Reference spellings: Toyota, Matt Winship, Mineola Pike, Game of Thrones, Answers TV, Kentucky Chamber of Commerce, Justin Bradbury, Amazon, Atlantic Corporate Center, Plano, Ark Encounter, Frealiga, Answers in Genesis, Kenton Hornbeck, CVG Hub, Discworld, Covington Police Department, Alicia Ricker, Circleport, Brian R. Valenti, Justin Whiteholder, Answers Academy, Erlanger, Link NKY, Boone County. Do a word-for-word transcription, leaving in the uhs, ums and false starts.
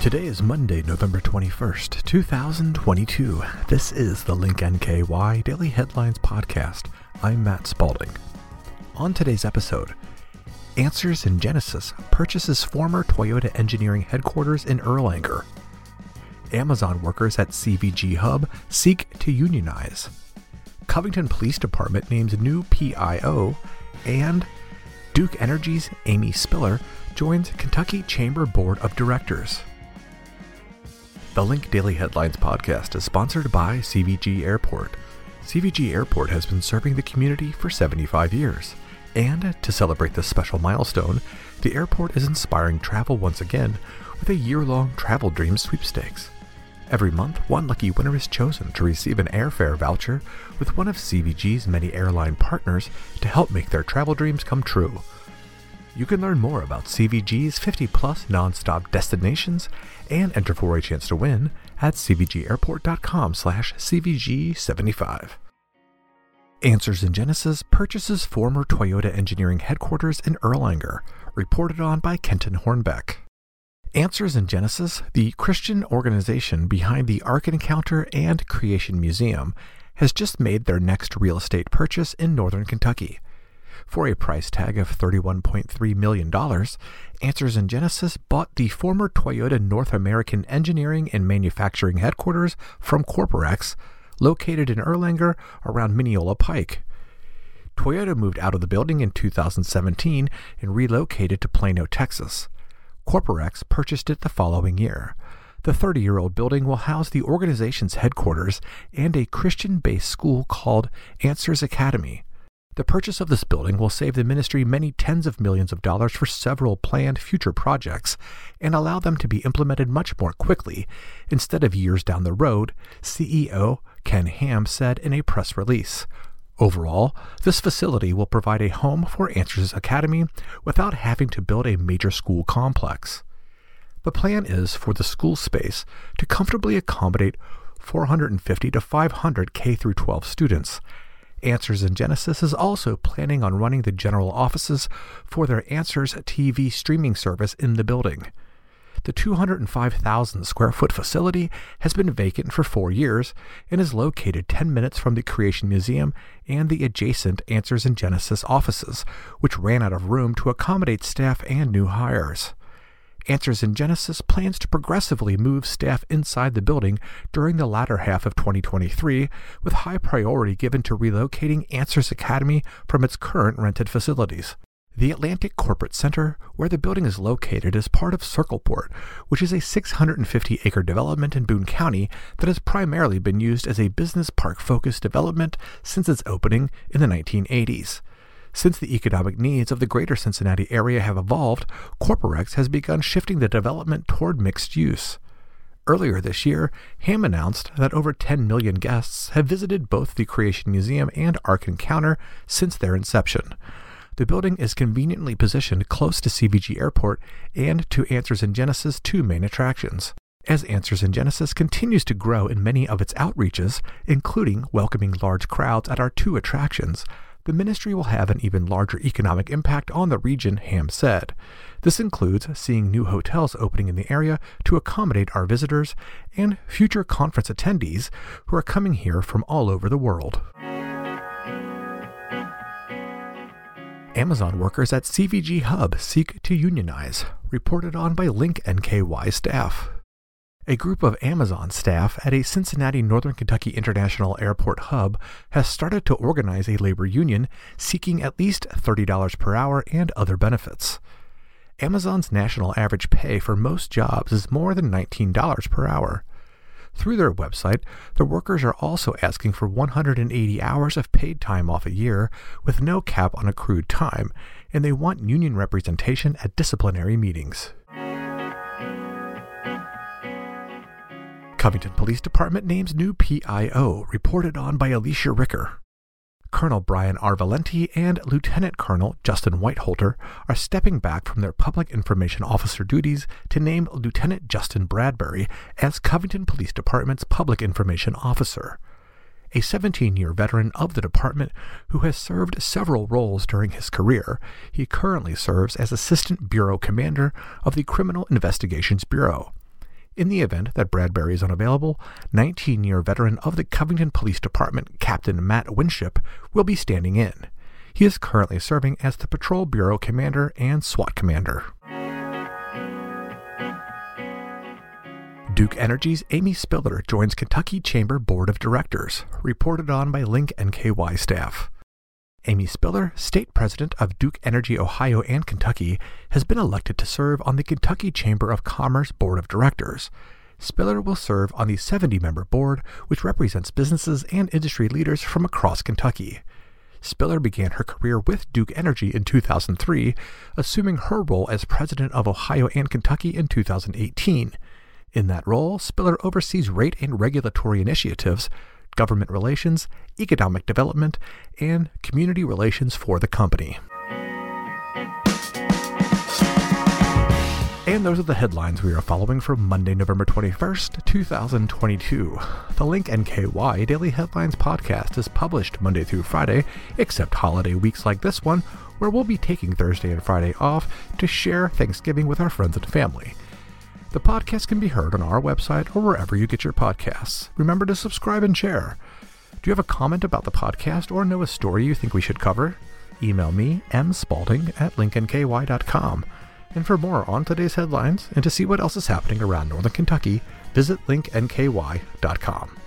Today is Monday, November twenty-first, two thousand twenty-two. This is the Link N K Y Daily Headlines Podcast. I'm Matt Spalding. On today's episode, Answers in Genesis purchases former Toyota engineering headquarters in Erlanger. Amazon workers at C V G Hub seek to unionize. Covington Police Department names new P I O, and Duke Energy's Amy Spiller joins Kentucky Chamber Board of Directors. The Link Daily Headlines podcast is sponsored by C V G Airport. C V G Airport has been serving the community for seventy-five years. And to celebrate this special milestone, the airport is inspiring travel once again with a year-long Travel Dream Sweepstakes. Every month, one lucky winner is chosen to receive an airfare voucher with one of C V G's many airline partners to help make their travel dreams come true. You can learn more about C V G's fifty-plus nonstop destinations and enter for a chance to win at c v g airport dot com slash c v g seventy-five. Answers in Genesis purchases former Toyota engineering headquarters in Erlanger, reported on by Kenton Hornbeck. Answers in Genesis, the Christian organization behind the Ark Encounter and Creation Museum, has just made their next real estate purchase in northern Kentucky. For a price tag of thirty-one point three million dollars, Answers in Genesis bought the former Toyota North American Engineering and Manufacturing Headquarters from Corporex, located in Erlanger around Mineola Pike. Toyota moved out of the building in two thousand seventeen and relocated to Plano, Texas. Corporex purchased it the following year. The thirty-year-old building will house the organization's headquarters and a Christian-based school called Answers Academy. The purchase of this building will save the ministry many tens of millions of dollars for several planned future projects and allow them to be implemented much more quickly instead of years down the road, C E O Ken Ham said in a press release. Overall, this facility will provide a home for Answers Academy without having to build a major school complex. The plan is for the school space to comfortably accommodate four hundred fifty to five hundred K through twelve students. Answers in Genesis is also planning on running the general offices for their Answers T V streaming service in the building. The two hundred five thousand square foot facility has been vacant for four years and is located ten minutes from the Creation Museum and the adjacent Answers in Genesis offices, which ran out of room to accommodate staff and new hires. Answers in Genesis plans to progressively move staff inside the building during the latter half of twenty twenty-three, with high priority given to relocating Answers Academy from its current rented facilities. The Atlantic Corporate Center, where the building is located, is part of Circleport, which is a six hundred fifty acre development in Boone County that has primarily been used as a business park-focused development since its opening in the nineteen eighties. Since the economic needs of the greater Cincinnati area have evolved, Corporex has begun shifting the development toward mixed use. Earlier this year, Ham announced that over ten million guests have visited both the Creation Museum and Ark Encounter since their inception. The building is conveniently positioned close to C V G Airport and to Answers in Genesis' two main attractions. As Answers in Genesis continues to grow in many of its outreaches, including welcoming large crowds at our two attractions, the ministry will have an even larger economic impact on the region, Ham said. This includes seeing new hotels opening in the area to accommodate our visitors and future conference attendees who are coming here from all over the world. Amazon workers at C V G Hub seek to unionize, reported on by Link N K Y staff. A group of Amazon staff at a Cincinnati Northern Kentucky International Airport hub has started to organize a labor union seeking at least thirty dollars per hour and other benefits. Amazon's national average pay for most jobs is more than nineteen dollars per hour. Through their website, the workers are also asking for one hundred eighty hours of paid time off a year with no cap on accrued time, and they want union representation at disciplinary meetings. Covington Police Department names new P I O, reported on by Alicia Ricker. Colonel Brian R. Valenti and Lieutenant Colonel Justin Whiteholder are stepping back from their public information officer duties to name Lieutenant Justin Bradbury as Covington Police Department's public information officer. a seventeen-year veteran of the department who has served several roles during his career. He currently serves as Assistant Bureau Commander of the Criminal Investigations Bureau. In the event that Bradbury is unavailable, nineteen-year veteran of the Covington Police Department, Captain Matt Winship, will be standing in. He is currently serving as the Patrol Bureau Commander and SWAT Commander. Duke Energy's Amy Spiller joins Kentucky Chamber Board of Directors, reported on by Link N K Y staff. Amy Spiller, state president of Duke Energy Ohio and Kentucky, has been elected to serve on the Kentucky Chamber of Commerce Board of Directors. Spiller will serve on the seventy-member board, which represents businesses and industry leaders from across Kentucky. Spiller began her career with Duke Energy in two thousand three, assuming her role as president of Ohio and Kentucky in two thousand eighteen. In that role, Spiller oversees rate and regulatory initiatives, government relations, economic development, and community relations for the company. And those are the headlines we are following from Monday, November twenty-first, twenty twenty-two. The Link N K Y Daily Headlines podcast is published Monday through Friday, except holiday weeks like this one, where we'll be taking Thursday and Friday off to share Thanksgiving with our friends and family. The podcast can be heard on our website or wherever you get your podcasts. Remember to subscribe and share. Do you have a comment about the podcast or know a story you think we should cover? Email me, m spalding at link n k y dot com. And for more on today's headlines and to see what else is happening around Northern Kentucky, visit link n k y dot com.